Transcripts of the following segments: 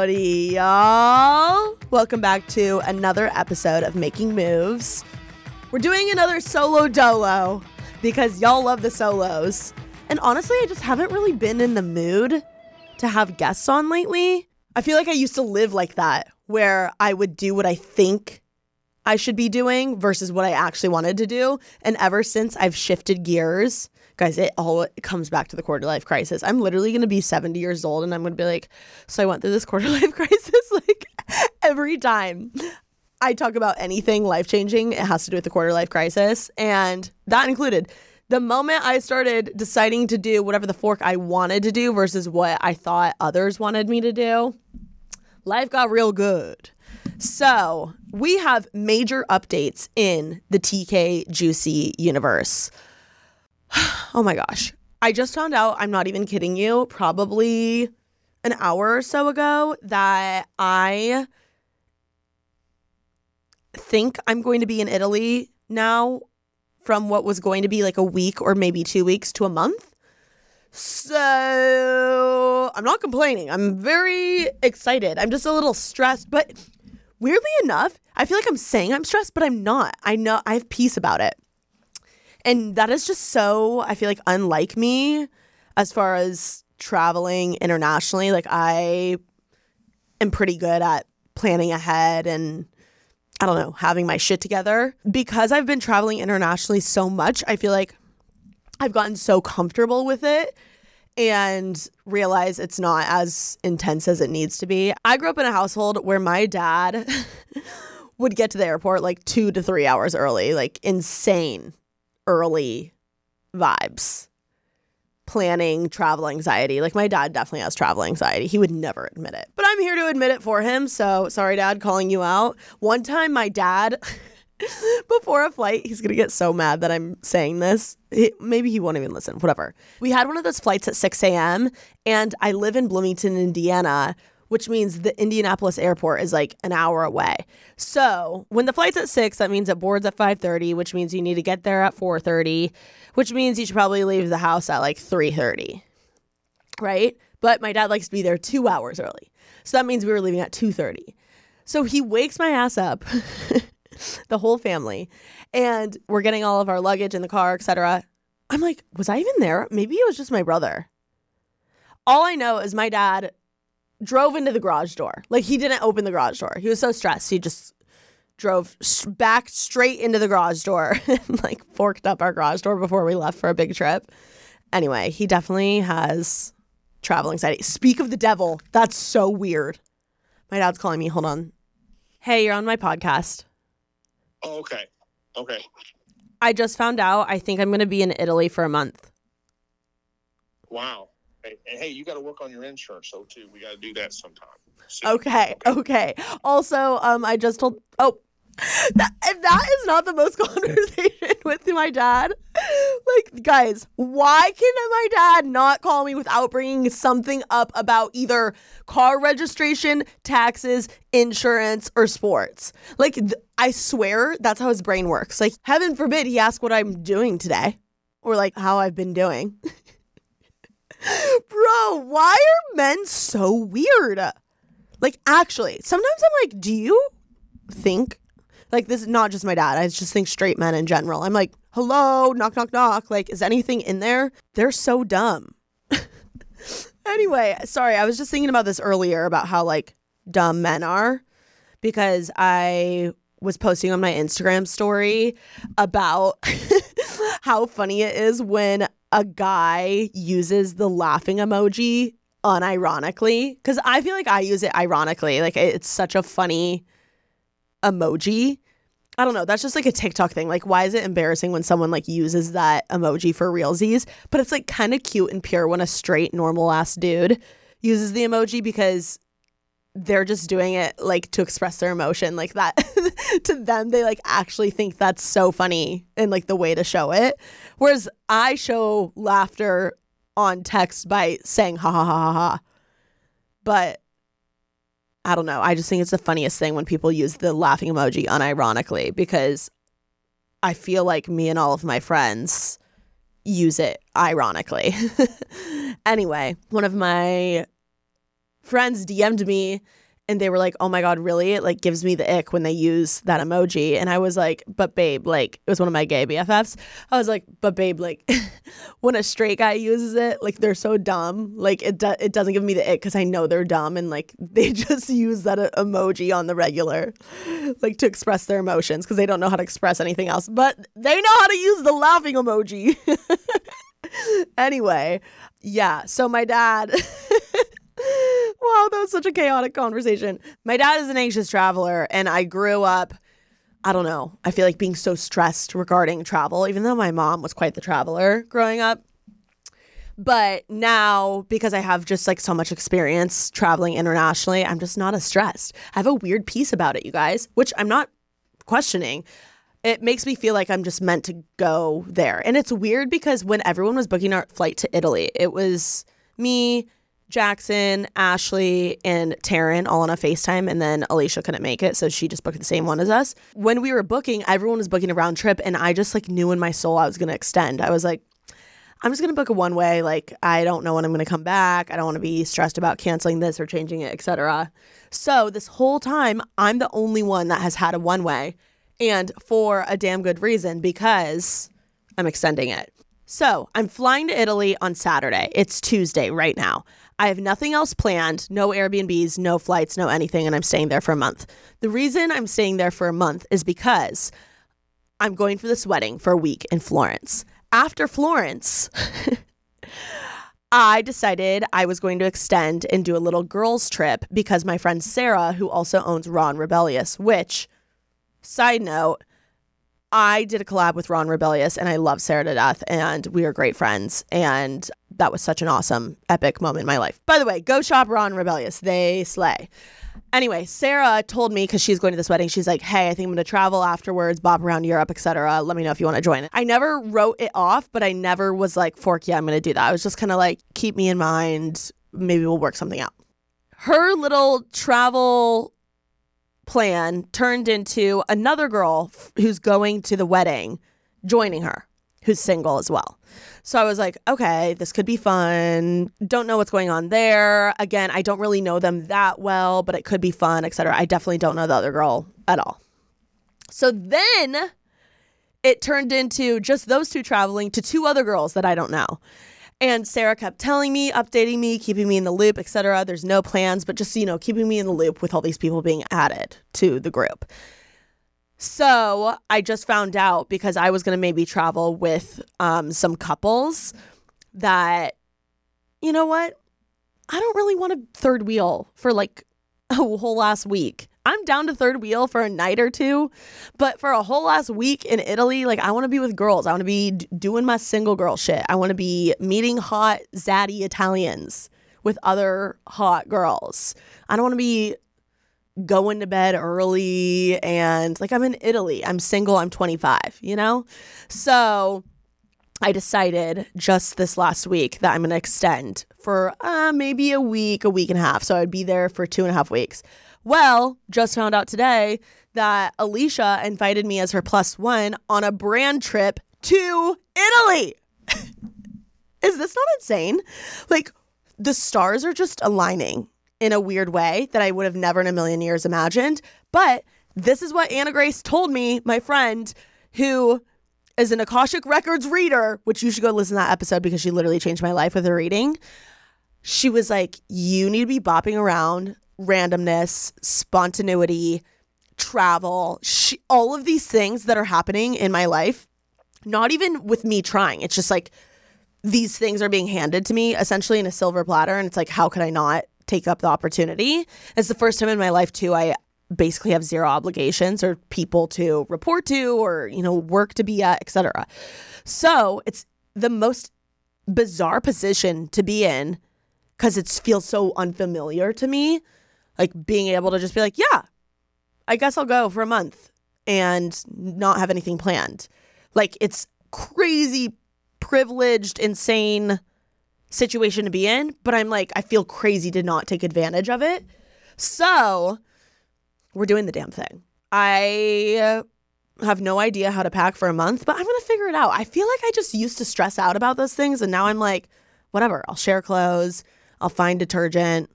Howdy, y'all. Welcome back to another episode of Making Moves. We're doing another solo dolo because y'all love the solos. And honestly, I just haven't really been in the mood to have guests on lately. I feel like I used to live like that, where I would do what I think I should be doing versus what I actually wanted to do. And ever since I've shifted gears, guys, it comes back to the quarter life crisis. I'm literally going to be 70 years old and I'm going to be like, so I went through this quarter life crisis. Like every time I talk about anything life changing, it has to do with the quarter life crisis. And that included the moment I started deciding to do whatever the fork I wanted to do versus what I thought others wanted me to do. Life got real good. So we have major updates in the TK Juicy universe. Oh my gosh. I just found out, I'm not even kidding you, probably an hour or so ago, that I think I'm going to be in Italy now from what was going to be like a week or maybe 2 weeks to a month. So I'm not complaining. I'm very excited. I'm just a little stressed, but weirdly enough, I feel like I'm saying I'm stressed, but I'm not. I know I have peace about it. And that is just so, I feel like, unlike me as far as traveling internationally. Like I am pretty good at planning ahead and I don't know, having my shit together. Because I've been traveling internationally so much, I feel like I've gotten so comfortable with it and realize it's not as intense as it needs to be. I grew up in a household where my dad would get to the airport like 2 to 3 hours early, like insane early vibes, planning, travel anxiety. Like my dad definitely has travel anxiety. He would never admit it, but I'm here to admit it for him. So sorry, Dad, calling you out. One time my dad... before a flight, he's going to get so mad that I'm saying this. Maybe he won't even listen, whatever. We had one of those flights at 6 a.m. and I live in Bloomington, Indiana, which means the Indianapolis airport is like an hour away. So when the flight's at 6, that means it boards at 5:30, which means you need to get there at 4:30, which means you should probably leave the house at like 3:30, right? But my dad likes to be there 2 hours early. So that means we were leaving at 2:30. So he wakes my ass up. The whole family. And we're getting all of our luggage in the car, etc. I'm like, was I even there? Maybe it was just my brother. All I know is my dad drove into the garage door. Like he didn't open the garage door. He was so stressed. He just drove back straight into the garage door and like forked up our garage door before we left for a big trip. Anyway, he definitely has travel anxiety. Speak of the devil. That's so weird. My dad's calling me. Hold on. Hey, you're on my podcast. Oh, okay. Okay. I just found out I think I'm going to be in Italy for a month. Wow. And hey, you got to work on your insurance, though, too. We got to do that sometime. So, okay. Also, I just told... Oh, if that is not the most conversation with my dad, like, guys, why can my dad not call me without bringing something up about either car registration, taxes, insurance, or sports? Like, I swear that's how his brain works. Like, heaven forbid he asks what I'm doing today or, like, how I've been doing. Bro, why are men so weird? Like, actually, sometimes I'm like, do you think... Like, this is not just my dad. I just think straight men in general. I'm like, hello, knock, knock, knock. Like, is anything in there? They're so dumb. Anyway, sorry. I was just thinking about this earlier about how, like, dumb men are because I was posting on my Instagram story about how funny it is when a guy uses the laughing emoji unironically. Because I feel like I use it ironically. Like, it's such a funny... emoji. I don't know. That's just like a TikTok thing. Like, why is it embarrassing when someone like uses that emoji for realsies? But it's like kind of cute and pure when a straight, normal ass dude uses the emoji because they're just doing it like to express their emotion like that. To them, they like actually think that's so funny and like the way to show it. Whereas I show laughter on text by saying ha ha ha ha ha. But I don't know. I just think it's the funniest thing when people use the laughing emoji unironically because I feel like me and all of my friends use it ironically. Anyway, one of my friends DM'd me and they were like, oh my God, really? It like gives me the ick when they use that emoji. And I was like, but babe, like, it was one of my gay BFFs. I was like, but babe, like when a straight guy uses it, like they're so dumb. Like it doesn't give me the ick because I know they're dumb and like they just use that emoji on the regular, like to express their emotions because they don't know how to express anything else. But they know how to use the laughing emoji. Anyway, yeah. So my dad... Wow, that was such a chaotic conversation. My dad is an anxious traveler, and I grew up, I don't know, I feel like being so stressed regarding travel, even though my mom was quite the traveler growing up. But now, because I have just like so much experience traveling internationally, I'm just not as stressed. I have a weird peace about it, you guys, which I'm not questioning. It makes me feel like I'm just meant to go there. And it's weird because when everyone was booking our flight to Italy, it was me, Jackson, Ashley, and Taryn all on a FaceTime, and then Alicia couldn't make it, so she just booked the same one as us. When we were booking, everyone was booking a round trip, and I just like knew in my soul I was going to extend. I was like, I'm just going to book a one-way. Like, I don't know when I'm going to come back. I don't want to be stressed about canceling this or changing it, etc. So this whole time, I'm the only one that has had a one-way, and for a damn good reason, because I'm extending it. So I'm flying to Italy on Saturday. It's Tuesday right now. I have nothing else planned, no Airbnbs, no flights, no anything, and I'm staying there for a month. The reason I'm staying there for a month is because I'm going for this wedding for a week in Florence. After Florence, I decided I was going to extend and do a little girls trip because my friend Sarah, who also owns Ron Rebellious, which, side note, I did a collab with Ron Rebellious, and I love Sarah to death, and we are great friends, and that was such an awesome, epic moment in my life. By the way, go shop Ron Rebellious. They slay. Anyway, Sarah told me, because she's going to this wedding, she's like, hey, I think I'm going to travel afterwards, bop around Europe, etc. Let me know if you want to join it. I never wrote it off, but I never was like, fork, yeah, I'm going to do that. I was just kind of like, keep me in mind. Maybe we'll work something out. Her little travel plan turned into another girl who's going to the wedding joining her, who's single as well. So I was like, okay, this could be fun. Don't know what's going on there. Again, I don't really know them that well, but it could be fun, etc. I definitely don't know the other girl at all. So then it turned into just those two traveling to two other girls that I don't know. And Sarah kept telling me, updating me, keeping me in the loop, etc. There's no plans, but just, you know, keeping me in the loop with all these people being added to the group. So I just found out, because I was going to maybe travel with some couples, that, you know what? I don't really want a third wheel for like a whole last week. I'm down to third wheel for a night or two, but for a whole last week in Italy, like, I want to be with girls. I want to be doing my single girl shit. I want to be meeting hot, zaddy Italians with other hot girls. I don't want to be going to bed early and, like, I'm in Italy. I'm single. I'm 25, you know? So I decided just this last week that I'm going to extend for maybe a week and a half. So I'd be there for 2.5 weeks. Well, just found out today that Alicia invited me as her +1 on a brand trip to Italy. Is this not insane? Like, the stars are just aligning in a weird way that I would have never in a million years imagined. But this is what Anna Grace told me, my friend, who is an Akashic Records reader, which you should go listen to that episode because she literally changed my life with her reading. She was like, you need to be bopping around randomness, spontaneity, travel, all of these things that are happening in my life, not even with me trying. It's just like these things are being handed to me essentially in a silver platter. And it's like, how could I not take up the opportunity? It's the first time in my life, too, I basically have zero obligations or people to report to or, you know, work to be at, etc. So it's the most bizarre position to be in because it feels so unfamiliar to me. Like, being able to just be like, yeah, I guess I'll go for a month and not have anything planned. Like, it's crazy, privileged, insane situation to be in. But I'm like, I feel crazy to not take advantage of it. So we're doing the damn thing. I have no idea how to pack for a month, but I'm going to figure it out. I feel like I just used to stress out about those things. And now I'm like, whatever, I'll share clothes. I'll find detergent.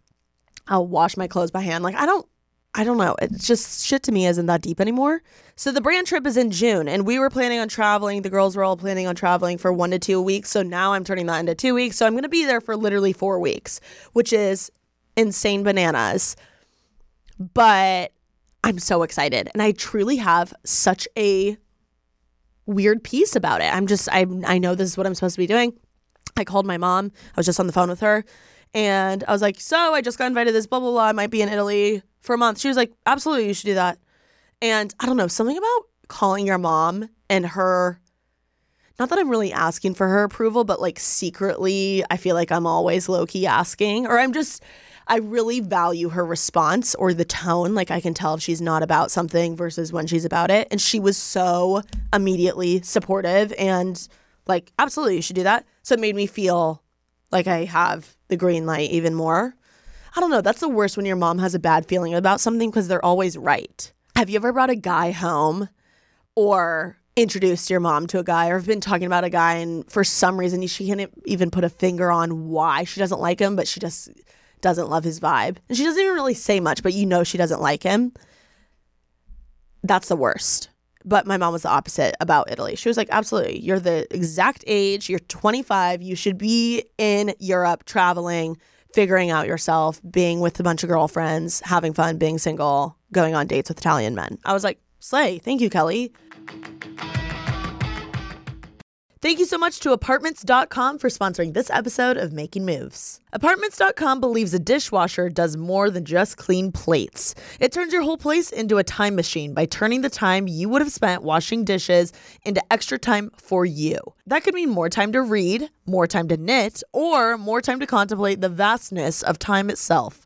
I'll wash my clothes by hand. Like, I don't know. It's just shit to me isn't that deep anymore. So the brand trip is in June, and we were planning on traveling. The girls were all planning on traveling for 1 to 2 weeks. So now I'm turning that into 2 weeks. So I'm going to be there for literally 4 weeks, which is insane bananas. But I'm so excited. And I truly have such a weird piece about it. I know this is what I'm supposed to be doing. I called my mom. I was just on the phone with her. And I was like, so I just got invited to this, blah, blah, blah. I might be in Italy for a month. She was like, absolutely, you should do that. And I don't know, something about calling your mom and her, not that I'm really asking for her approval, but like secretly, I feel like I'm always low-key asking, or I really value her response or the tone. Like I can tell if she's not about something versus when she's about it. And she was so immediately supportive and like, absolutely, you should do that. So it made me feel like I have the green light even more. I don't know. That's the worst when your mom has a bad feeling about something because they're always right. Have you ever brought a guy home or introduced your mom to a guy or have been talking about a guy and for some reason she can't even put a finger on why she doesn't like him, but she just doesn't love his vibe? And she doesn't even really say much, but you know she doesn't like him. That's the worst. But my mom was the opposite about Italy. She was like, absolutely, you're the exact age, you're 25, you should be in Europe traveling, figuring out yourself, being with a bunch of girlfriends, having fun, being single, going on dates with Italian men. I was like, slay. Thank you, Kelly. Thank you so much to Apartments.com for sponsoring this episode of Making Moves. Apartments.com believes a dishwasher does more than just clean plates. It turns your whole place into a time machine by turning the time you would have spent washing dishes into extra time for you. That could mean more time to read, more time to knit, or more time to contemplate the vastness of time itself.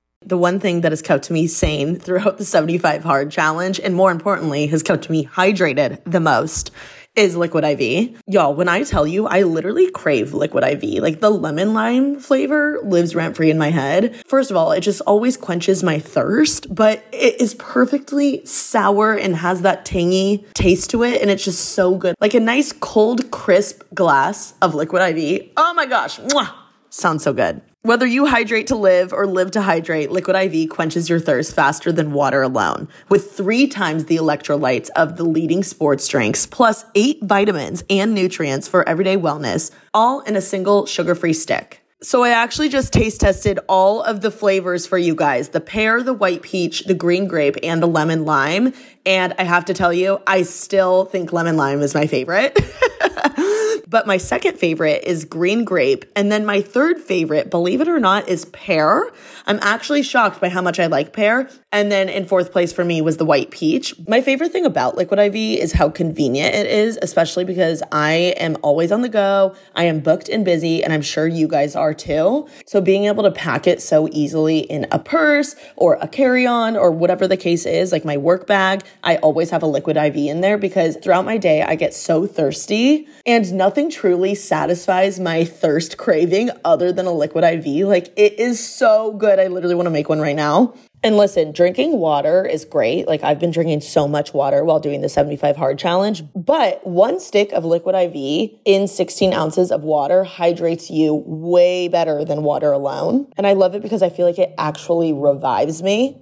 The one thing that has kept me sane throughout the 75 Hard Challenge, and more importantly, has kept me hydrated the most, is Liquid IV. Y'all, when I tell you, I literally crave Liquid IV. Like, the lemon lime flavor lives rent-free in my head. First of all, it just always quenches my thirst, but it is perfectly sour and has that tangy taste to it, and it's just so good. Like a nice, cold, crisp glass of Liquid IV. Oh my gosh, mwah! Sounds so good. Whether you hydrate to live or live to hydrate, Liquid IV quenches your thirst faster than water alone. With 3 times the electrolytes of the leading sports drinks, plus 8 vitamins and nutrients for everyday wellness, all in a single sugar-free stick. So I actually just taste tested all of the flavors for you guys, the pear, the white peach, the green grape, and the lemon lime. And I have to tell you, I still think lemon lime is my favorite. But my second favorite is green grape. And then my third favorite, believe it or not, is pear. I'm actually shocked by how much I like pear. And then in fourth place for me was the white peach. My favorite thing about Liquid IV is how convenient it is, especially because I am always on the go. I am booked and busy, and I'm sure you guys are too. So being able to pack it so easily in a purse or a carry-on or whatever the case is, like my work bag, I always have a Liquid IV in there because throughout my day, I get so thirsty and nothing truly satisfies my thirst craving other than a Liquid IV. Like, it is so good. I literally want to make one right now. And listen, drinking water is great. Like, I've been drinking so much water while doing the 75 Hard Challenge, but 1 stick of Liquid IV in 16 ounces of water hydrates you way better than water alone. And I love it because I feel like it actually revives me.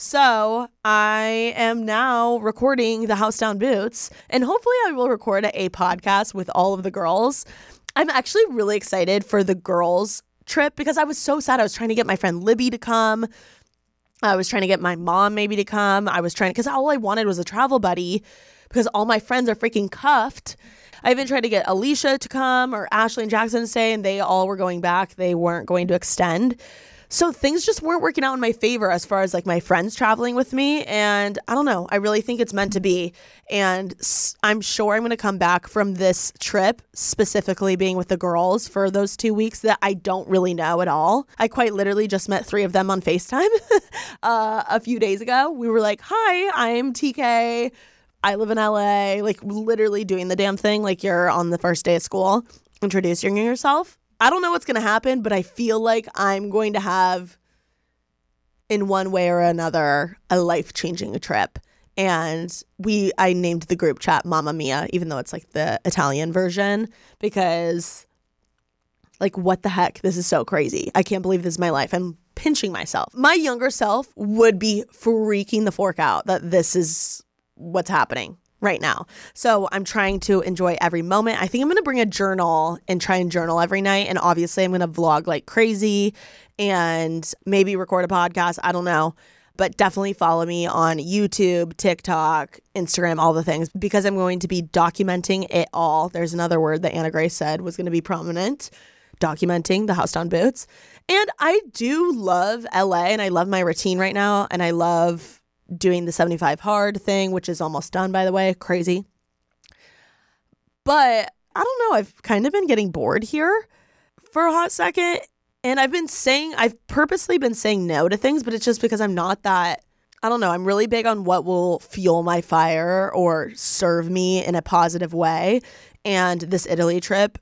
So I am now recording the House Down Boots, and hopefully I will record a podcast with all of the girls. I'm actually really excited for the girls trip because I was so sad. I was trying to get my friend Libby to come. I was trying to get my mom maybe to come. I was trying to, because all I wanted was a travel buddy. because all my friends are freaking cuffed. I even tried to get Alicia to come or Ashley and Jackson to stay, and they all were going back. They weren't going to extend. So things just weren't working out in my favor as far as like my friends traveling with me. And I don't know. I really think it's meant to be. And I'm sure I'm going to come back from this trip, specifically being with the girls for those 2 weeks that I don't really know at all. I quite literally just met three of them on FaceTime a few days ago. We were like, hi, I'm TK. I live in LA. Like literally doing the damn thing. Like you're on the first day of school, introducing yourself. I don't know what's going to happen, but I feel like I'm going to have, in one way or another, a life-changing trip. And I named the group chat Mamma Mia, even though it's like the Italian version, because like, what the heck? This is so crazy. I can't believe this is my life. I'm pinching myself. My younger self would be freaking the fork out that this is what's happening right now. So I'm trying to enjoy every moment. I think I'm going to bring a journal and try and journal every night. And obviously I'm going to vlog like crazy and maybe record a podcast. I don't know. But definitely follow me on YouTube, TikTok, Instagram, all the things, because I'm going to be documenting it all. There's another word that Anna Grace said was going to be prominent, documenting the house down boots. And I do love LA and I love my routine right now. And I love doing the 75 hard thing, which is almost done, by the way. Crazy. But I don't know. I've kind of been getting bored here for a hot second. And I've purposely been saying no to things, but it's just because I'm not that, I don't know. I'm really big on what will fuel my fire or serve me in a positive way. And this Italy trip,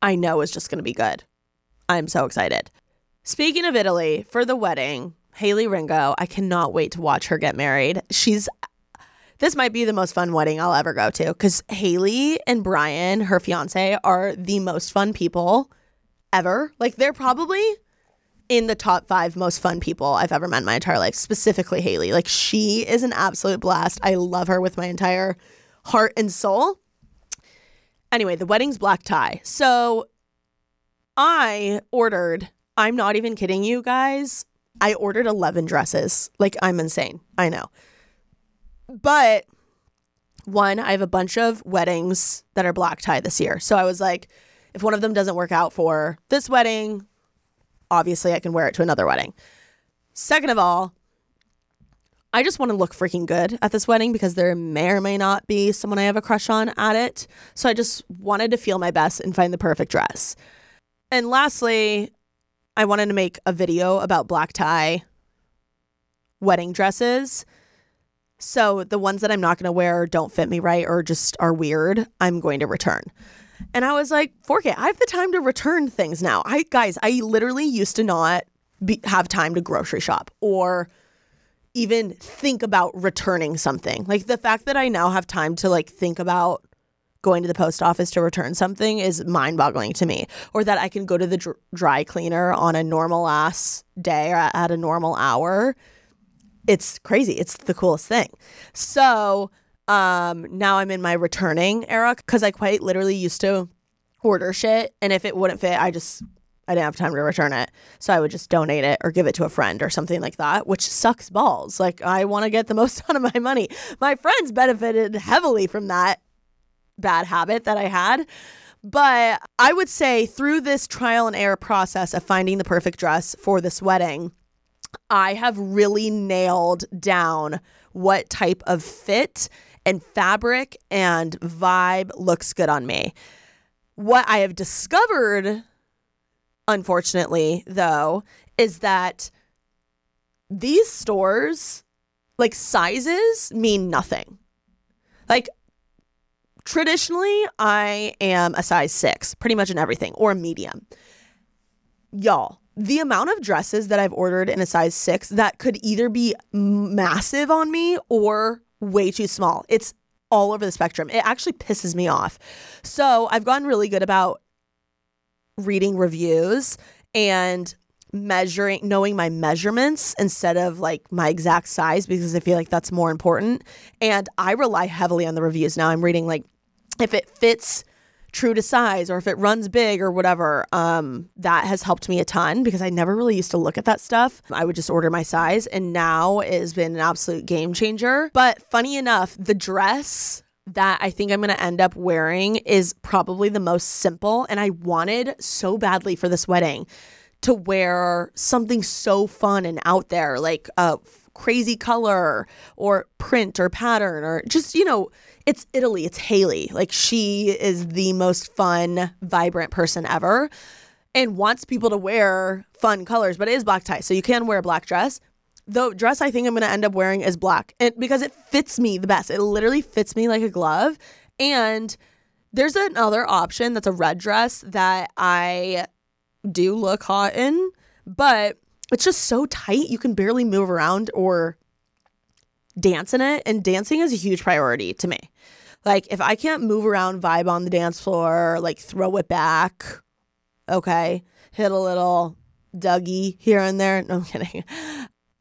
I know is just going to be good. I'm so excited. Speaking of Italy, for the wedding, Haley Ringo, I cannot wait to watch her get married. This might be the most fun wedding I'll ever go to, because Haley and Brian, her fiance, are the most fun people ever. Like, they're probably in the top 5 most fun people I've ever met in my entire life, specifically Haley. Like, she is an absolute blast. I love her with my entire heart and soul. Anyway, the wedding's black tie. So I ordered, I'm not even kidding you guys, I ordered 11 dresses. Like, I'm insane. I know. But one, I have a bunch of weddings that are black tie this year. So I was like, if one of them doesn't work out for this wedding, obviously I can wear it to another wedding. Second of all, I just want to look freaking good at this wedding, because there may or may not be someone I have a crush on at it. So I just wanted to feel my best and find the perfect dress. And lastly, I wanted to make a video about black tie wedding dresses. So the ones that I'm not going to wear, don't fit me right, or just are weird, I'm going to return. And I was like, fork it. I have the time to return things now. I literally used to not have time to grocery shop or even think about returning something. Like, the fact that I now have time to like think about going to the post office to return something is mind-boggling to me. Or that I can go to the dry cleaner on a normal ass day or at a normal hour. It's crazy. It's the coolest thing. So now I'm in my returning era, because I quite literally used to order shit, and if it wouldn't fit, I didn't have time to return it. So I would just donate it or give it to a friend or something like that, which sucks balls. Like, I want to get the most out of my money. My friends benefited heavily from that bad habit that I had. But I would say through this trial and error process of finding the perfect dress for this wedding, I have really nailed down what type of fit and fabric and vibe looks good on me. What I have discovered, unfortunately, though, is that these stores, like, sizes mean nothing. Like, traditionally, I am a size 6, pretty much in everything, or a medium. Y'all, the amount of dresses that I've ordered in a size 6 that could either be massive on me or way too small. It's all over the spectrum. It actually pisses me off. So I've gotten really good about reading reviews and measuring, knowing my measurements instead of like my exact size, because I feel like that's more important. And I rely heavily on the reviews now. I'm reading like, if it fits true to size or if it runs big or whatever, that has helped me a ton because I never really used to look at that stuff. I would just order my size, and now it has been an absolute game changer. But funny enough, the dress that I think I'm going to end up wearing is probably the most simple, and I wanted so badly for this wedding to wear something so fun and out there, like a crazy color or print or pattern, or just, you know, it's Italy, it's Haley. Like, she is the most fun, vibrant person ever and wants people to wear fun colors, but it is black tie, so you can wear a black dress. The dress I think I'm going to end up wearing is black, and because it fits me the best. It literally fits me like a glove. And there's another option that's a red dress that I do look hot in, but it's just so tight. You can barely move around or dance in it. And dancing is a huge priority to me. Like, if I can't move around, vibe on the dance floor, like throw it back, okay, hit a little Dougie here and there. No, I'm kidding.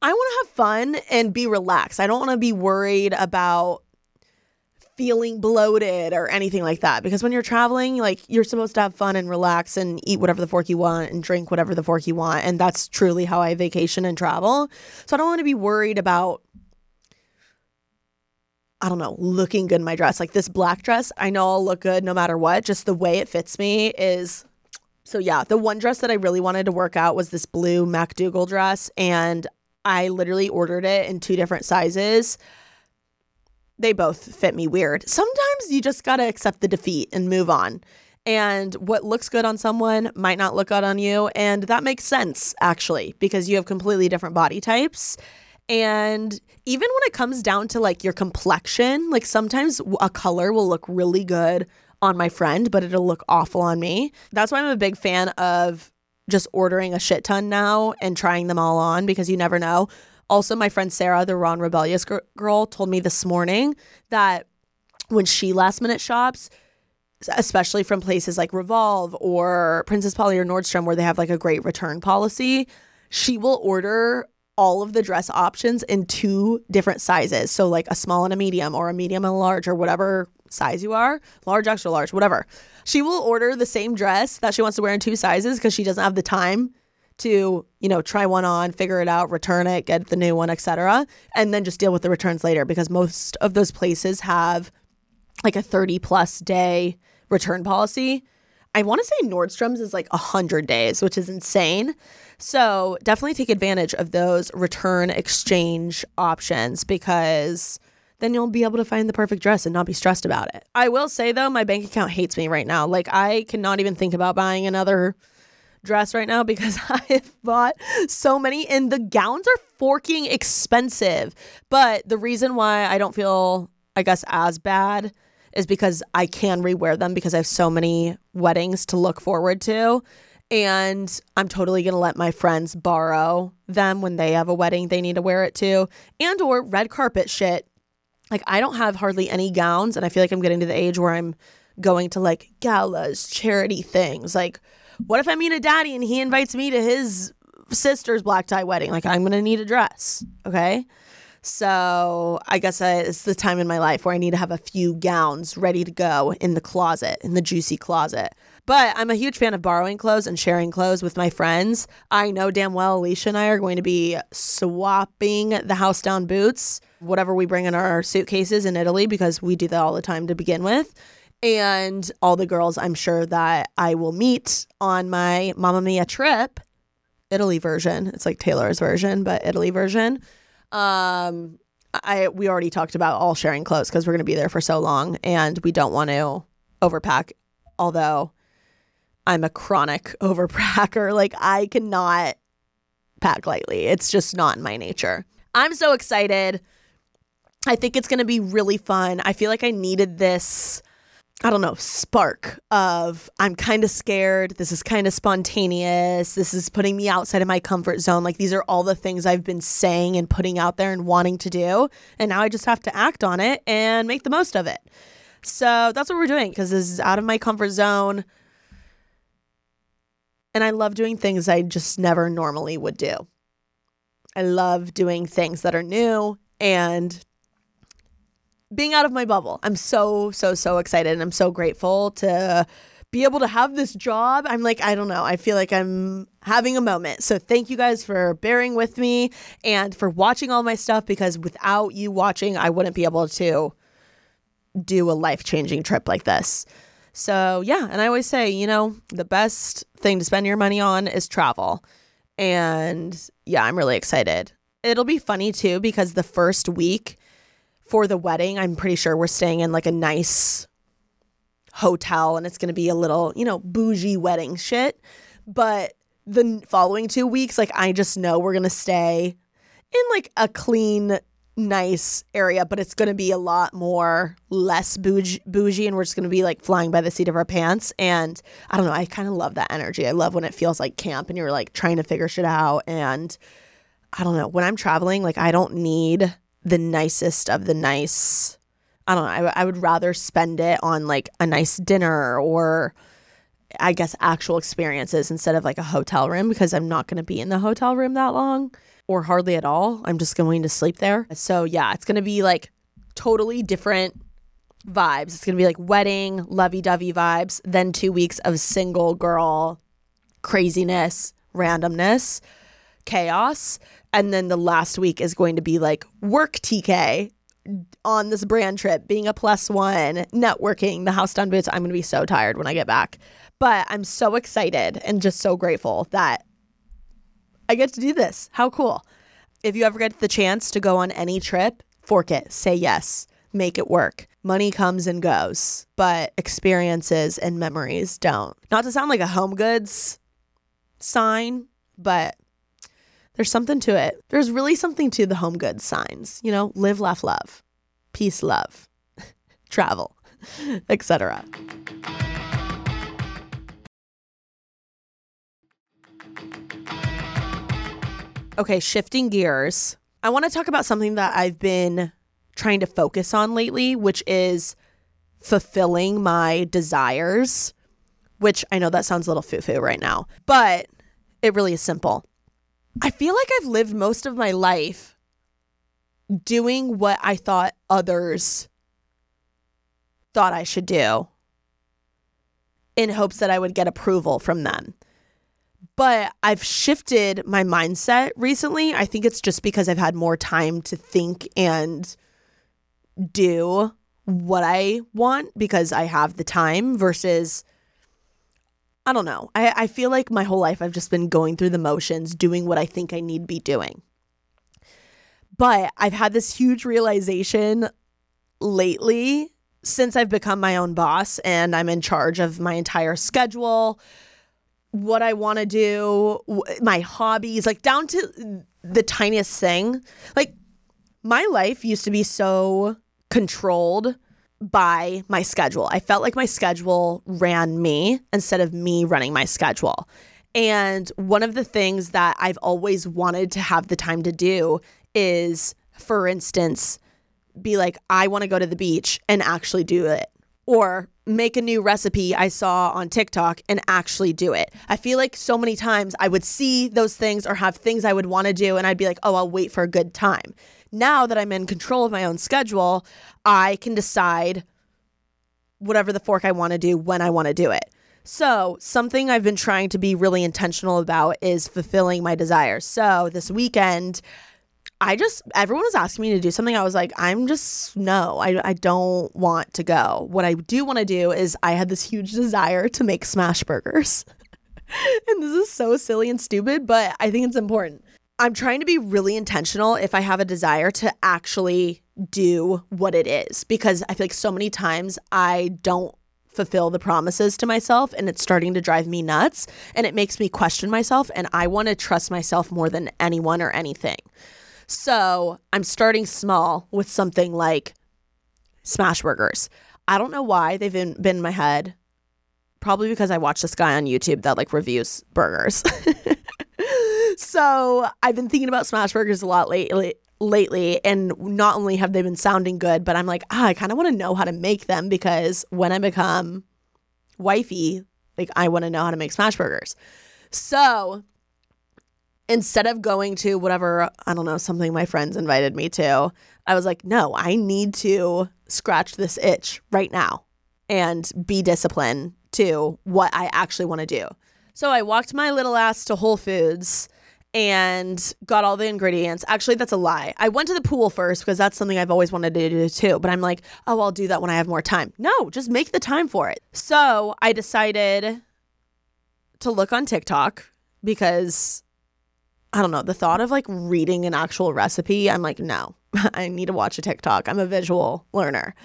I want to have fun and be relaxed. I don't want to be worried about feeling bloated or anything like that, because when you're traveling, like, you're supposed to have fun and relax and eat whatever the fork you want and drink whatever the fork you want. And that's truly how I vacation and travel. So I don't want to be worried about, I don't know, looking good in my dress. Like, this black dress, I know I'll look good no matter what. Just the way it fits me is... So yeah, the one dress that I really wanted to work out was this blue Mac Duggal dress, and I literally ordered it in 2 different sizes. They both fit me weird. Sometimes you just got to accept the defeat and move on. And what looks good on someone might not look good on you. And that makes sense, actually, because you have completely different body types. And even when it comes down to, like, your complexion, like, sometimes a color will look really good on my friend, but it'll look awful on me. That's why I'm a big fan of just ordering a shit ton now and trying them all on, because you never know. Also, my friend Sarah, the Ron Rebellious girl, told me this morning that when she last minute shops, especially from places like Revolve or Princess Polly or Nordstrom, where they have like a great return policy, she will order all of the dress options in 2 different sizes. So like a small and a medium, or a medium and a large, or whatever size you are, large, extra large, whatever. She will order the same dress that she wants to wear in 2 sizes because she doesn't have the time to, you know, try one on, figure it out, return it, get the new one, etc., and then just deal with the returns later, because most of those places have like a 30+ day return policy. I want to say Nordstrom's is like 100 days, which is insane. So definitely take advantage of those return exchange options, because then you'll be able to find the perfect dress and not be stressed about it. I will say, though, my bank account hates me right now. Like, I cannot even think about buying another dress right now because I have bought so many, and the gowns are forking expensive. But the reason why I don't feel, I guess, as bad is because I can rewear them, because I have so many weddings to look forward to. And I'm totally going to let my friends borrow them when they have a wedding they need to wear it to, and or red carpet shit. Like, I don't have hardly any gowns, and I feel like I'm getting to the age where I'm going to like galas, charity things. Like, what if I meet a daddy and he invites me to his sister's black tie wedding? Like, I'm going to need a dress. Okay. So I guess it's the time in my life where I need to have a few gowns ready to go in the closet, in the juicy closet. But I'm a huge fan of borrowing clothes and sharing clothes with my friends. I know damn well Alicia and I are going to be swapping the house down boots, whatever we bring in our suitcases in Italy, because we do that all the time to begin with. And all the girls, I'm sure, that I will meet on my Mamma Mia trip, Italy version. It's like Taylor's version, but Italy version. We already talked about all sharing clothes because we're going to be there for so long and we don't want to overpack, although I'm a chronic overpacker. Like, I cannot pack lightly. It's just not in my nature. I'm so excited. I think it's going to be really fun. I feel like I needed this, I don't know, spark of, I'm kind of scared, this is kind of spontaneous, this is putting me outside of my comfort zone. Like, these are all the things I've been saying and putting out there and wanting to do. And now I just have to act on it and make the most of it. So that's what we're doing, because this is out of my comfort zone. And I love doing things I just never normally would do. I love doing things that are new and being out of my bubble. I'm so excited, and I'm so grateful to be able to have this job. I'm like, I don't know. I feel like I'm having a moment. So thank you guys for bearing with me and for watching all my stuff, because without you watching, I wouldn't be able to do a life-changing trip like this. So yeah, and I always say, you know, the best thing to spend your money on is travel. And yeah, I'm really excited. It'll be funny too, because the first week for the wedding, I'm pretty sure we're staying in like a nice hotel, and it's going to be a little, you know, bougie wedding shit. But the following 2 weeks, like, I just know we're going to stay in like a clean, nice area, but it's going to be a lot more less bougie, and we're just going to be like flying by the seat of our pants. And I don't know, I kind of love that energy. I love when it feels like camp and you're like trying to figure shit out. And I don't know, when I'm traveling, like, I don't need the nicest of the nice. I don't know, I would rather spend it on like a nice dinner, or I guess actual experiences, instead of like a hotel room, because I'm not going to be in the hotel room that long, or hardly at all. I'm just going to sleep there. So yeah, it's going to be like totally different vibes. It's going to be like wedding, lovey-dovey vibes, then 2 weeks of single girl craziness, randomness, chaos. And then the last week is going to be like work TK on this brand trip, being a plus one, networking, the house down boots. I'm going to be so tired when I get back, but I'm so excited and just so grateful that I get to do this. How cool. If you ever get the chance to go on any trip, fork it, say yes, make it work. Money comes and goes, but experiences and memories don't. Not to sound like a Home Goods sign, but there's something to it. There's really something to the Home Goods signs, you know, live, laugh, love, peace, love, travel, etc. Okay, shifting gears. I want to talk about something that I've been trying to focus on lately, which is fulfilling my desires, which I know that sounds a little foo-foo right now, but it really is simple. I feel like I've lived most of my life doing what I thought others thought I should do in hopes that I would get approval from them. But I've shifted my mindset recently. I think it's just because I've had more time to think and do what I want, because I have the time versus, I don't know. I feel like my whole life I've just been going through the motions, doing what I think I need to be doing. But I've had this huge realization lately, since I've become my own boss and I'm in charge of my entire schedule, what I want to do, my hobbies, like down to the tiniest thing. Like, my life used to be so controlled by my schedule. I felt like my schedule ran me instead of me running my schedule. And one of the things that I've always wanted to have the time to do is, for instance, be like, I want to go to the beach and actually do it. Or make a new recipe I saw on TikTok and actually do it. I feel like so many times I would see those things or have things I would want to do, and I'd be like, oh, I'll wait for a good time. Now that I'm in control of my own schedule, I can decide whatever the fork I want to do when I want to do it. So something I've been trying to be really intentional about is fulfilling my desires. So this weekend, everyone was asking me to do something. I was like, I don't want to go. What I do want to do is, I had this huge desire to make smash burgers. And this is so silly and stupid, but I think it's important. I'm trying to be really intentional if I have a desire to actually do what it is, because I feel like so many times I don't fulfill the promises to myself, and it's starting to drive me nuts, and it makes me question myself, and I want to trust myself more than anyone or anything. So I'm starting small with something like smash burgers. I don't know why they've been in my head, probably because I watch this guy on YouTube that like reviews burgers. So I've been thinking about smash burgers a lot lately, and not only have they been sounding good, but I'm like, I kind of want to know how to make them, because when I become wifey, like, I want to know how to make smash burgers. So instead of going to whatever, I don't know, something my friends invited me to, I was like, no, I need to scratch this itch right now and be disciplined to what I actually want to do. So I walked my little ass to Whole Foods and got all the ingredients. Actually, that's a lie. I went to the pool first because that's something I've always wanted to do too. But I'm like, oh, I'll do that when I have more time. No, just make the time for it. So I decided to look on TikTok because, I don't know, the thought of like reading an actual recipe, I'm like, no, I need to watch a TikTok. I'm a visual learner.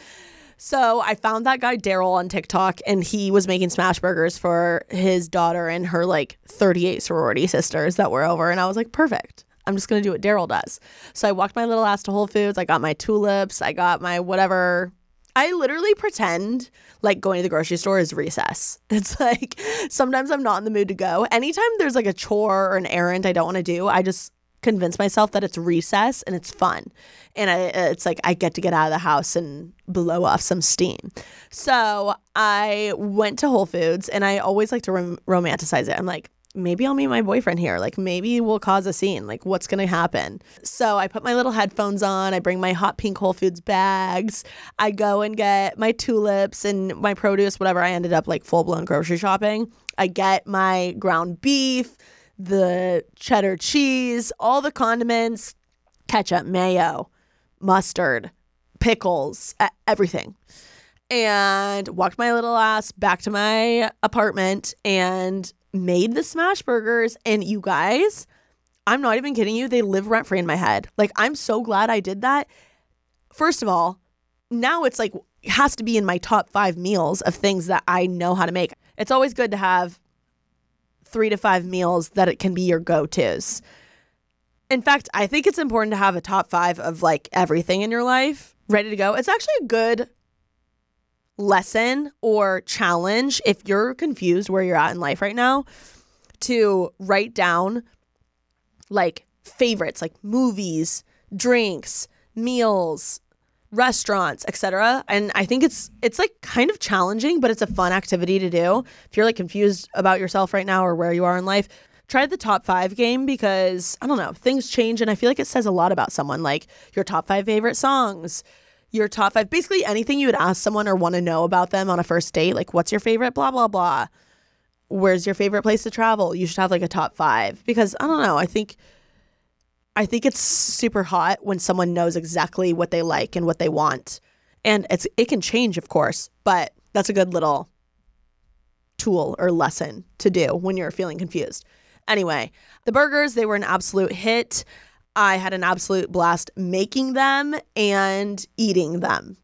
So I found that guy Daryl on TikTok, and he was making smash burgers for his daughter and her like 38 sorority sisters that were over. And I was like, perfect. I'm just going to do what Daryl does. So I walked my little ass to Whole Foods. I got my tulips. I got my whatever. I literally pretend like going to the grocery store is recess. It's like sometimes I'm not in the mood to go. Anytime there's like a chore or an errand I don't want to do, I just convince myself that it's recess and it's fun. And it's like I get to get out of the house and blow off some steam. So I went to Whole Foods, and I always like to romanticize it. I'm like, maybe I'll meet my boyfriend here. Like, maybe we'll cause a scene. Like, what's going to happen? So I put my little headphones on. I bring my hot pink Whole Foods bags. I go and get my tulips and my produce, whatever. I ended up like full-blown grocery shopping. I get my ground beef, the cheddar cheese, all the condiments, ketchup, mayo, mustard, pickles, everything. And walked my little ass back to my apartment and made the smash burgers. And you guys, I'm not even kidding you, they live rent free in my head. Like, I'm so glad I did that. First of all, now it's like, it has to be in my top 5 meals of things that I know how to make. It's always good to have 3 to 5 meals that it can be your go-tos. In fact, I think it's important to have a top 5 of like everything in your life ready to go. It's actually a good lesson or challenge if you're confused where you're at in life right now to write down like favorites, like movies, drinks, meals, restaurants, etc. And I think it's like kind of challenging, but it's a fun activity to do. If you're like confused about yourself right now or where you are in life, try the top 5 game, because I don't know, things change, and I feel like it says a lot about someone, like your top 5 favorite songs, your top 5, basically anything you would ask someone or want to know about them on a first date, like what's your favorite blah blah blah, where's your favorite place to travel. You should have like a top 5, because I don't know, I think it's super hot when someone knows exactly what they like and what they want. And it can change, of course, but that's a good little tool or lesson to do when you're feeling confused. Anyway, the burgers, they were an absolute hit. I had an absolute blast making them and eating them.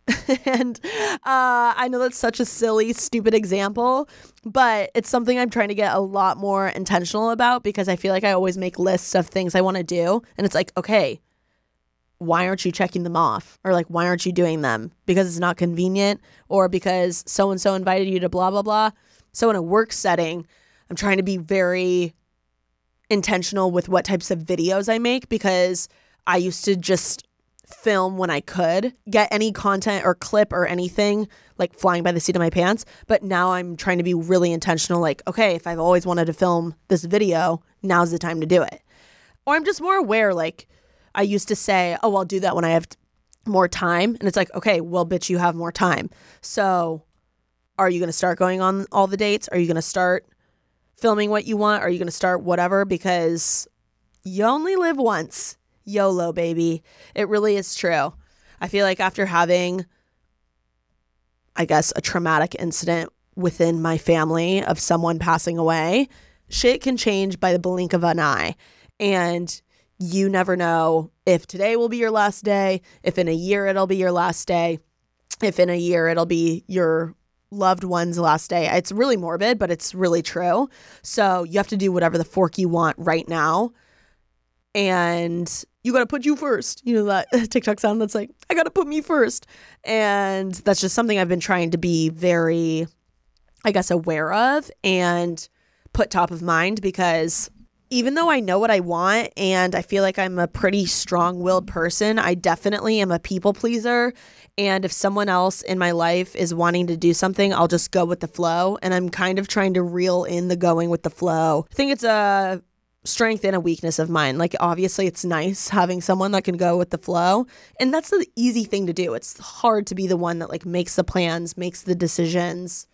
And I know that's such a silly, stupid example, but it's something I'm trying to get a lot more intentional about, because I feel like I always make lists of things I want to do. And it's like, okay, why aren't you checking them off? Or like, why aren't you doing them? Because it's not convenient, or because so-and-so invited you to blah, blah, blah. So in a work setting, I'm trying to be very intentional with what types of videos I make, because I used to just film when I could get any content or clip or anything like flying by the seat of my pants. But now I'm trying to be really intentional, like, okay, if I've always wanted to film this video, now's the time to do it. Or I'm just more aware, like I used to say, oh, I'll do that when I have more time. And it's like, okay, well, bitch, you have more time. So are you going to start going on all the dates? Are you going to start filming what you want? Are you going to start whatever? Because you only live once. YOLO, baby. It really is true. I feel like after having, I guess, a traumatic incident within my family of someone passing away, shit can change by the blink of an eye. And you never know if today will be your last day, if in a year it'll be your last day, if in a year it'll be your loved one's last day. It's really morbid, but it's really true. So you have to do whatever the fork you want right now. And you got to put you first. You know that TikTok sound that's like, I got to put me first. And that's just something I've been trying to be very, I guess, aware of and put top of mind, because even though I know what I want and I feel like I'm a pretty strong-willed person, I definitely am a people pleaser. And if someone else in my life is wanting to do something, I'll just go with the flow. And I'm kind of trying to reel in the going with the flow. I think it's a strength and a weakness of mine. Like, obviously it's nice having someone that can go with the flow, and that's the easy thing to do. It's hard to be the one that like makes the plans, makes the decisions,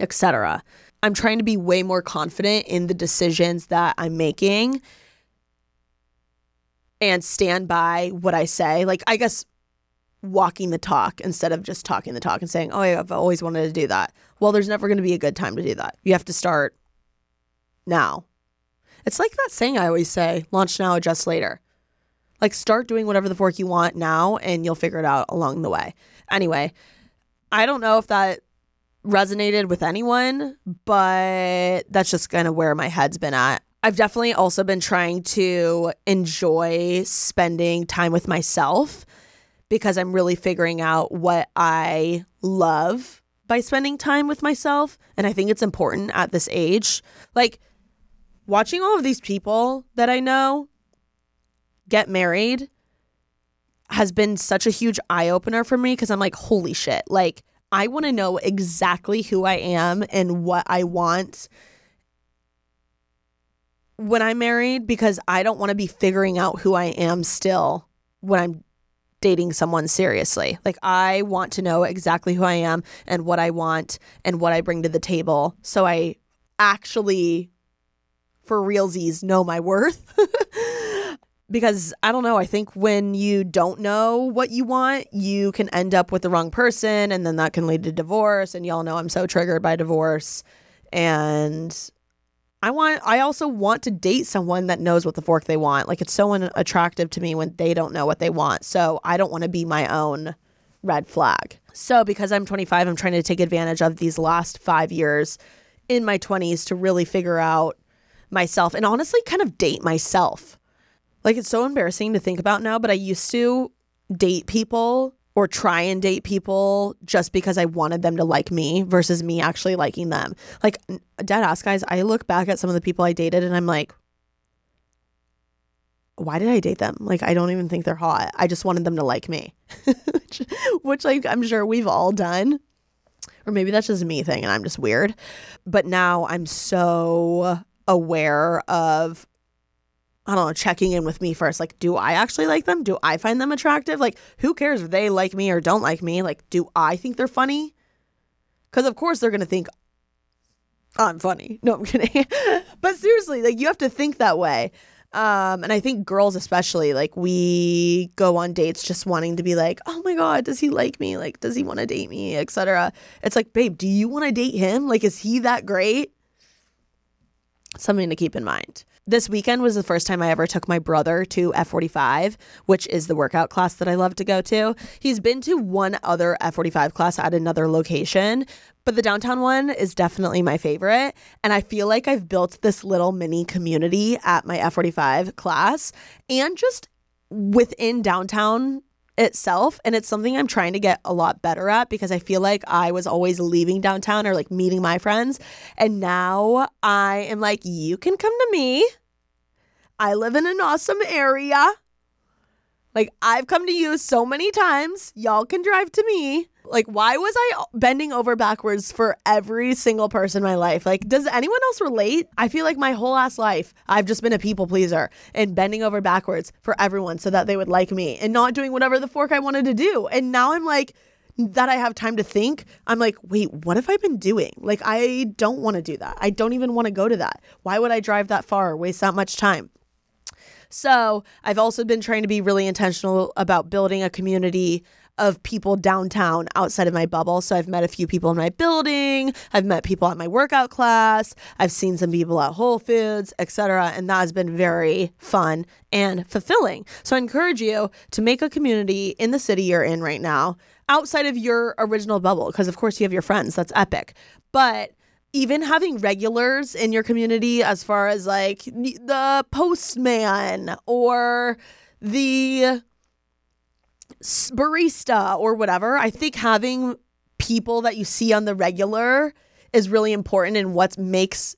etc. I'm trying to be way more confident in the decisions that I'm making and stand by what I say. Like, I guess walking the talk instead of just talking the talk and saying, oh, I've always wanted to do that. Well, there's never going to be a good time to do that. You have to start now. It's like that saying I always say, launch now, adjust later. Like, start doing whatever the fork you want now and you'll figure it out along the way. Anyway, I don't know if that resonated with anyone, but that's just kind of where my head's been at. I've definitely also been trying to enjoy spending time with myself because I'm really figuring out what I love by spending time with myself. And I think it's important at this age. Like, watching all of these people that I know get married has been such a huge eye-opener for me because I'm like, holy shit. Like, I want to know exactly who I am and what I want when I'm married, because I don't want to be figuring out who I am still when I'm dating someone seriously. Like, I want to know exactly who I am and what I want and what I bring to the table, so I actually, for realsies, know my worth. Because I don't know, I think when you don't know what you want, you can end up with the wrong person, and then that can lead to divorce. And y'all know I'm so triggered by divorce. And I also want to date someone that knows what the fork they want. Like, it's so unattractive to me when they don't know what they want. So I don't want to be my own red flag. So because I'm 25, I'm trying to take advantage of these last 5 years in my 20s to really figure out myself and honestly kind of date myself. Like, it's so embarrassing to think about now, but I used to date people or try and date people just because I wanted them to like me versus me actually liking them. Like, dead ass, guys, I look back at some of the people I dated and I'm like, why did I date them? Like, I don't even think they're hot. I just wanted them to like me, which like, I'm sure we've all done. Or maybe that's just me thing and I'm just weird. But now I'm so aware of, I don't know, checking in with me first. Like, do I actually like them? Do I find them attractive? Like, who cares if they like me or don't like me? Like, do I think they're funny? Because of course they're going to think I'm funny. No, I'm kidding. But seriously, like, you have to think that way. And I think girls especially, like, we go on dates just wanting to be like, oh my God, does he like me? Like, does he want to date me, etc. It's like, babe, do you want to date him? Like, is he that great? Something to keep in mind. This weekend was the first time I ever took my brother to F45, which is the workout class that I love to go to. He's been to one other F45 class at another location, but the downtown one is definitely my favorite. And I feel like I've built this little mini community at my F45 class and just within downtown itself. And it's something I'm trying to get a lot better at because I feel like I was always leaving downtown or like meeting my friends. And now I am like, you can come to me. I live in an awesome area. Like, I've come to you so many times. Y'all can drive to me. Like, why was I bending over backwards for every single person in my life? Like, does anyone else relate? I feel like my whole ass life, I've just been a people pleaser and bending over backwards for everyone so that they would like me and not doing whatever the fork I wanted to do. And now I'm like, that I have time to think, I'm like, wait, what have I been doing? Like, I don't want to do that. I don't even want to go to that. Why would I drive that far or waste that much time? So I've also been trying to be really intentional about building a community of people downtown outside of my bubble. So I've met a few people in my building. I've met people at my workout class. I've seen some people at Whole Foods, etc. And that has been very fun and fulfilling. So I encourage you to make a community in the city you're in right now outside of your original bubble, because of course you have your friends. That's epic. But even having regulars in your community, as far as like the postman or the barista or whatever, I think having people that you see on the regular is really important in what makes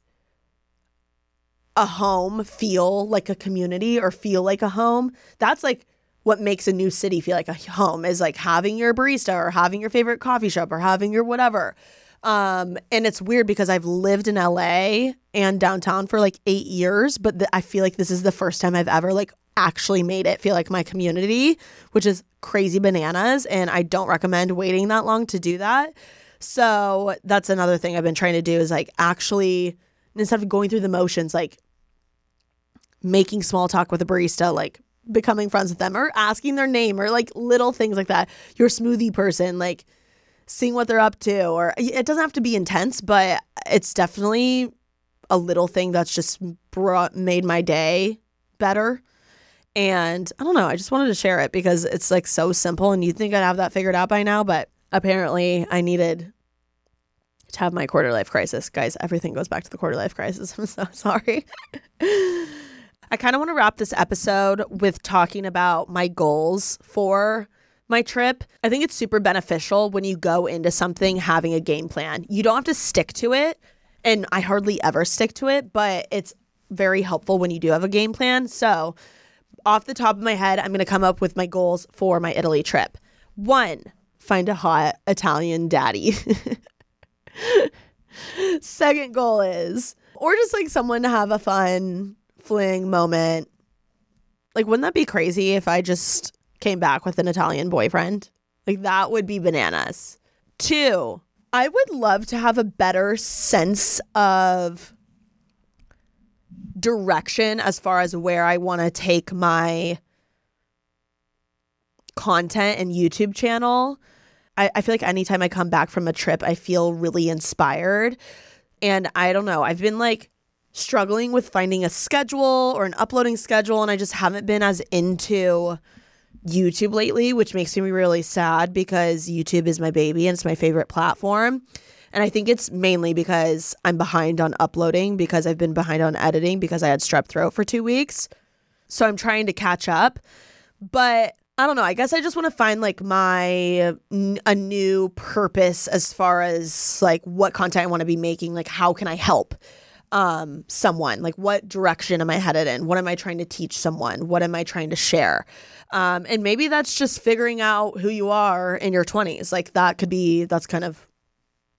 a home feel like a community or feel like a home. That's like what makes a new city feel like a home, is like having your barista or having your favorite coffee shop or having your whatever. And it's weird because I've lived in LA and downtown for like 8 years, but I feel like this is the first time I've ever like actually made it feel like my community, which is crazy bananas. And I don't recommend waiting that long to do that. So that's another thing I've been trying to do is like actually, instead of going through the motions, like making small talk with a barista, like becoming friends with them or asking their name or like little things like that, your smoothie person, like seeing what they're up to, or it doesn't have to be intense, but it's definitely a little thing that's just made my day better. And I don't know, I just wanted to share it because it's like so simple and you'd think I'd have that figured out by now, but apparently I needed to have my quarter life crisis. Guys, everything goes back to the quarter life crisis. I'm so sorry. I kind of want to wrap this episode with talking about my goals for my trip. I think it's super beneficial when you go into something having a game plan. You don't have to stick to it, and I hardly ever stick to it, but it's very helpful when you do have a game plan. So off the top of my head, I'm going to come up with my goals for my Italy trip. 1, find a hot Italian daddy. 2nd goal is, or just like someone to have a fun fling moment. Like, wouldn't that be crazy if I just came back with an Italian boyfriend? Like, that would be bananas. 2, I would love to have a better sense of direction as far as where I want to take my content and YouTube channel. I feel like anytime I come back from a trip, I feel really inspired. And I don't know, I've been like struggling with finding a schedule or an uploading schedule, and I just haven't been as into YouTube lately, which makes me really sad because YouTube is my baby and it's my favorite platform. And I think it's mainly because I'm behind on uploading, because I've been behind on editing because I had strep throat for 2 weeks. So I'm trying to catch up. But I don't know, I guess I just want to find like a new purpose as far as like what content I want to be making. Like, how can I help someone? Like, what direction am I headed in? What am I trying to teach someone? What am I trying to share? And maybe that's just figuring out who you are in your 20s. Like, that's kind of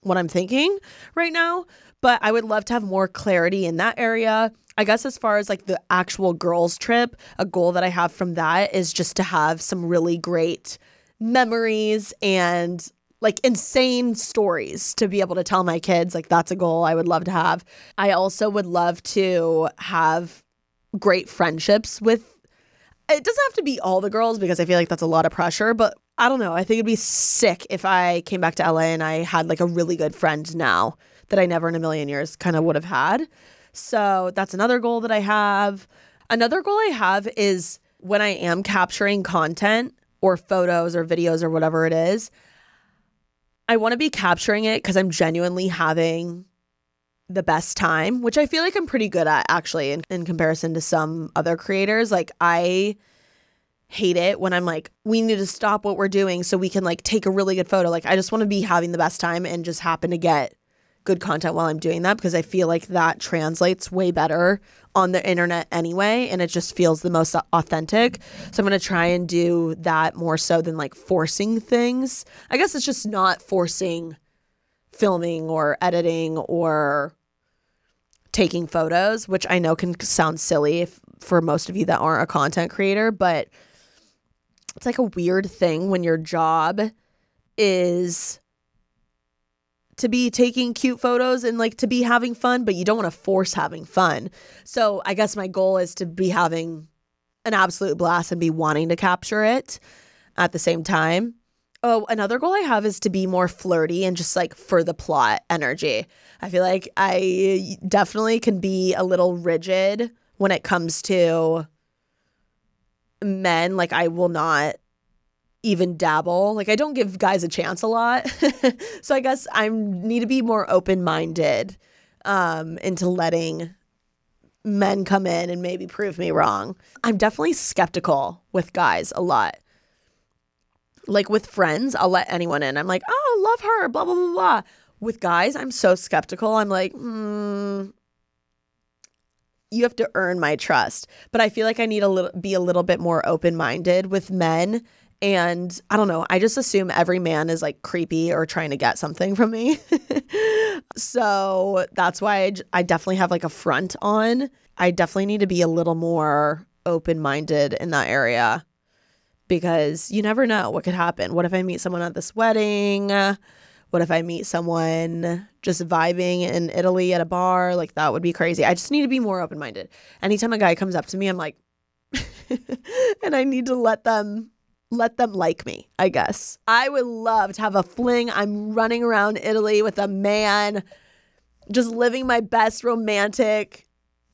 what I'm thinking right now. But I would love to have more clarity in that area. I guess as far as like the actual girls trip, a goal that I have from that is just to have some really great memories and like insane stories to be able to tell my kids. Like, that's a goal I would love to have. I also would love to have great friendships with, it doesn't have to be all the girls because I feel like that's a lot of pressure, but I don't know, I think it'd be sick if I came back to LA and I had like a really good friend now that I never in a million years kind of would have had. So that's another goal that I have. Another goal I have is when I am capturing content or photos or videos or whatever it is, I want to be capturing it because I'm genuinely having the best time, which I feel like I'm pretty good at actually in comparison to some other creators. Like, I hate it when I'm like, we need to stop what we're doing so we can like take a really good photo. Like, I just want to be having the best time and just happen to get good content while I'm doing that, because I feel like that translates way better on the internet anyway, and it just feels the most authentic. So I'm going to try and do that more so than like forcing things. I guess it's just not forcing filming or editing or taking photos, which I know can sound silly for most of you that aren't a content creator, but it's like a weird thing when your job is to be taking cute photos and like to be having fun, but you don't want to force having fun. So I guess my goal is to be having an absolute blast and be wanting to capture it at the same time. Oh, another goal I have is to be more flirty and just like for the plot energy. I feel like I definitely can be a little rigid when it comes to men. Like, I will not even dabble. Like, I don't give guys a chance a lot. So I guess I need to be more open-minded into letting men come in and maybe prove me wrong. I'm definitely skeptical with guys a lot. Like, with friends, I'll let anyone in. I'm like, oh, love her, blah, blah, blah, blah. With guys, I'm so skeptical. I'm like, you have to earn my trust. But I feel like I need to be a little bit more open-minded with men And I don't know, I just assume every man is like creepy or trying to get something from me. So that's why I definitely have like a front on. I definitely need to be a little more open-minded in that area, because you never know what could happen. What if I meet someone at this wedding? What if I meet someone just vibing in Italy at a bar? Like, that would be crazy. I just need to be more open-minded. Anytime a guy comes up to me, I'm like, and I need to let them like me, I guess. I would love to have a fling. I'm running around Italy with a man, just living my best romantic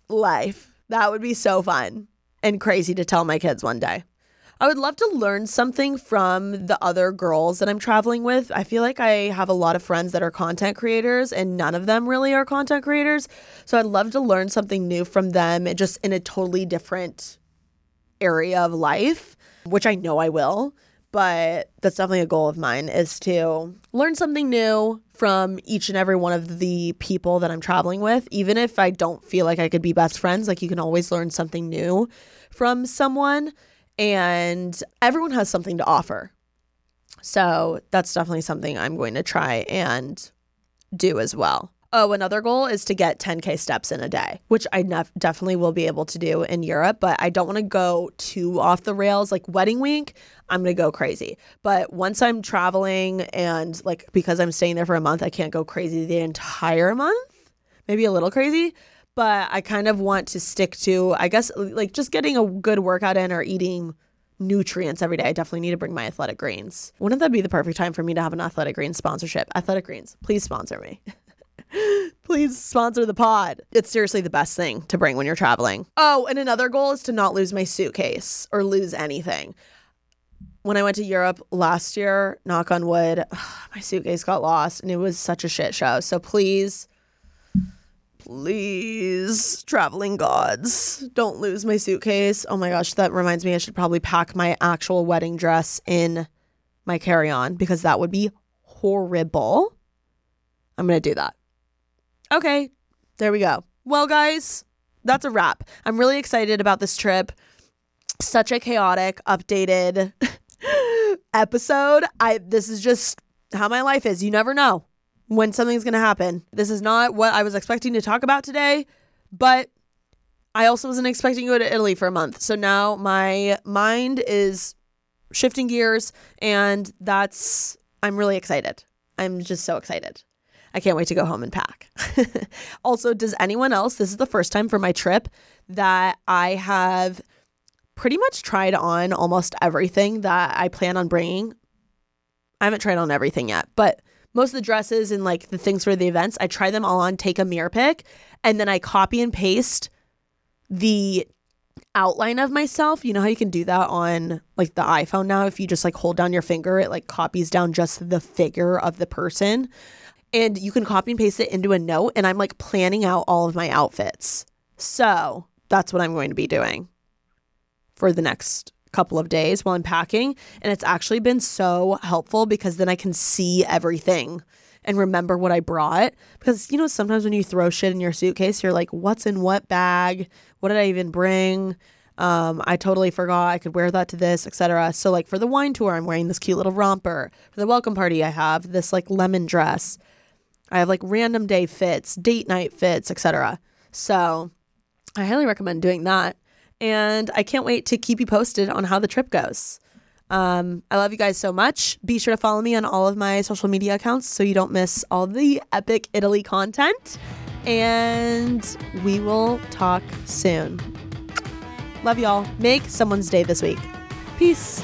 life. That would be so fun and crazy to tell my kids one day. I would love to learn something from the other girls that I'm traveling with. I feel like I have a lot of friends that are content creators, and none of them really are content creators. So I'd love to learn something new from them, just in a totally different area of life, which I know I will. But that's definitely a goal of mine, is to learn something new from each and every one of the people that I'm traveling with. Even if I don't feel like I could be best friends, like, you can always learn something new from someone. And everyone has something to offer. So that's definitely something I'm going to try and do as well. Oh, another goal is to get 10K steps in a day, which I definitely will be able to do in Europe, but I don't want to go too off the rails. Like wedding week, I'm going to go crazy. But once I'm traveling and like, because I'm staying there for a month, I can't go crazy the entire month, maybe a little crazy. But I kind of want to stick to, I guess, like just getting a good workout in or eating nutrients every day. I definitely need to bring my Athletic Greens. Wouldn't that be the perfect time for me to have an Athletic Greens sponsorship? Athletic Greens, please sponsor me. Please sponsor the pod. It's seriously the best thing to bring when you're traveling. Oh, and another goal is to not lose my suitcase or lose anything. When I went to Europe last year, knock on wood, my suitcase got lost and it was such a shit show. So please, traveling gods, don't lose my suitcase. Oh my gosh, that reminds me, I should probably pack my actual wedding dress in my carry-on, because that would be horrible. I'm going to do that. Okay, there we go. Well, guys, that's a wrap. I'm really excited about this trip. Such a chaotic, updated episode. This is just how my life is. You never know when something's going to happen. This is not what I was expecting to talk about today, but I also wasn't expecting to go to Italy for a month. So now my mind is shifting gears, and I'm really excited. I'm just so excited. I can't wait to go home and pack. Also, does anyone else, this is the first time for my trip that I have pretty much tried on almost everything that I plan on bringing. I haven't tried on everything yet, but most of the dresses and like the things for the events, I try them all on, take a mirror pic, and then I copy and paste the outline of myself. You know how you can do that on like the iPhone now? If you just like hold down your finger, it like copies down just the figure of the person. And you can copy and paste it into a note, and I'm like planning out all of my outfits. So that's what I'm going to be doing for the next couple of days while I'm packing, and it's actually been so helpful, because then I can see everything and remember what I brought. Because, you know, sometimes when you throw shit in your suitcase, you're like, what's in what bag? What did I even bring? I totally forgot. I could wear that to this, etc. So like for the wine tour, I'm wearing this cute little romper. For the welcome party, I have this like lemon dress. I have like random day fits, date night fits, etc. So I highly recommend doing that. And I can't wait to keep you posted on how the trip goes. I love you guys so much. Be sure to follow me on all of my social media accounts so you don't miss all the epic Italy content. And we will talk soon. Love y'all. Make someone's day this week. Peace.